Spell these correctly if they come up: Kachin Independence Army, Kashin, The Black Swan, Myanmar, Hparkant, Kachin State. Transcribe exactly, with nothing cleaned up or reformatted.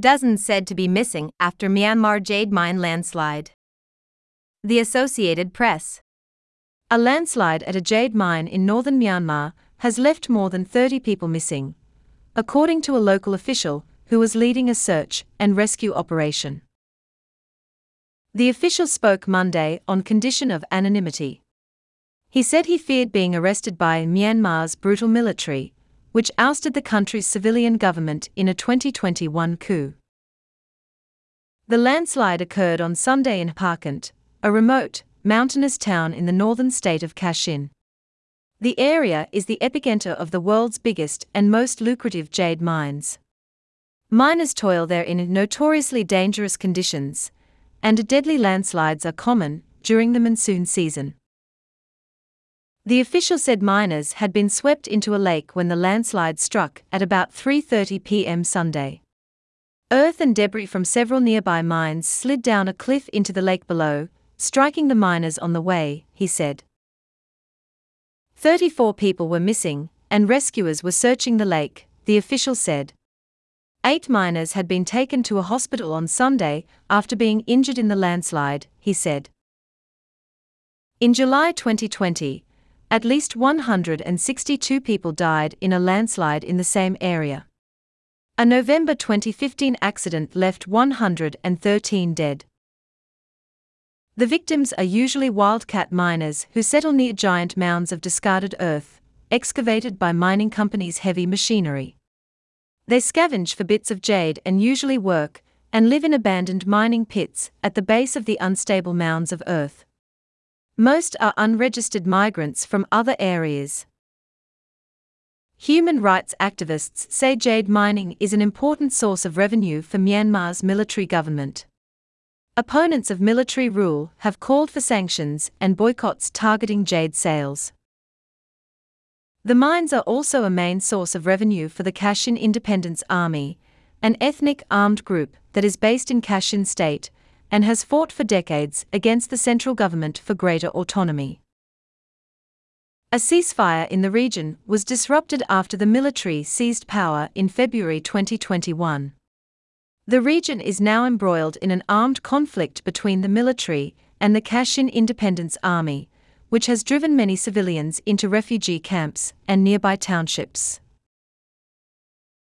dozens said to be missing after Myanmar jade mine landslide. The Associated Press. A landslide at a jade mine in northern Myanmar has left more than thirty people missing, according to a local official who was leading a search and rescue operation. The official spoke Monday on condition of anonymity. He said he feared being arrested by Myanmar's brutal military, which ousted the country's civilian government in a twenty twenty-one coup. The landslide occurred on Sunday in Hparkant, a remote, mountainous town in the northern state of Kashin. The area is the epicenter of the world's biggest and most lucrative jade mines. Miners toil there in notoriously dangerous conditions, and deadly landslides are common during the monsoon season. The official said miners had been swept into a lake when the landslide struck at about three thirty p m Sunday. Earth and debris from several nearby mines slid down a cliff into the lake below, striking the miners on the way, he said. thirty-four people were missing, and rescuers were searching the lake, the official said. Eight miners had been taken to a hospital on Sunday after being injured in the landslide, he said. In July twenty twenty, at least one hundred sixty-two people died in a landslide in the same area. A November twenty fifteen accident left one hundred thirteen dead. The victims are usually wildcat miners who settle near giant mounds of discarded earth, excavated by mining companies' heavy machinery. They scavenge for bits of jade and usually work and live in abandoned mining pits at the base of the unstable mounds of earth. Most are unregistered migrants from other areas. Human rights activists say jade mining is an important source of revenue for Myanmar's military government. Opponents of military rule have called for sanctions and boycotts targeting jade sales. The mines are also a main source of revenue for the Kachin Independence Army, an ethnic armed group that is based in Kachin State and has fought for decades against the central government for greater autonomy. A ceasefire in the region was disrupted after the military seized power in February twenty twenty-one. The region is now embroiled in an armed conflict between the military and the Kachin Independence Army, which has driven many civilians into refugee camps and nearby townships.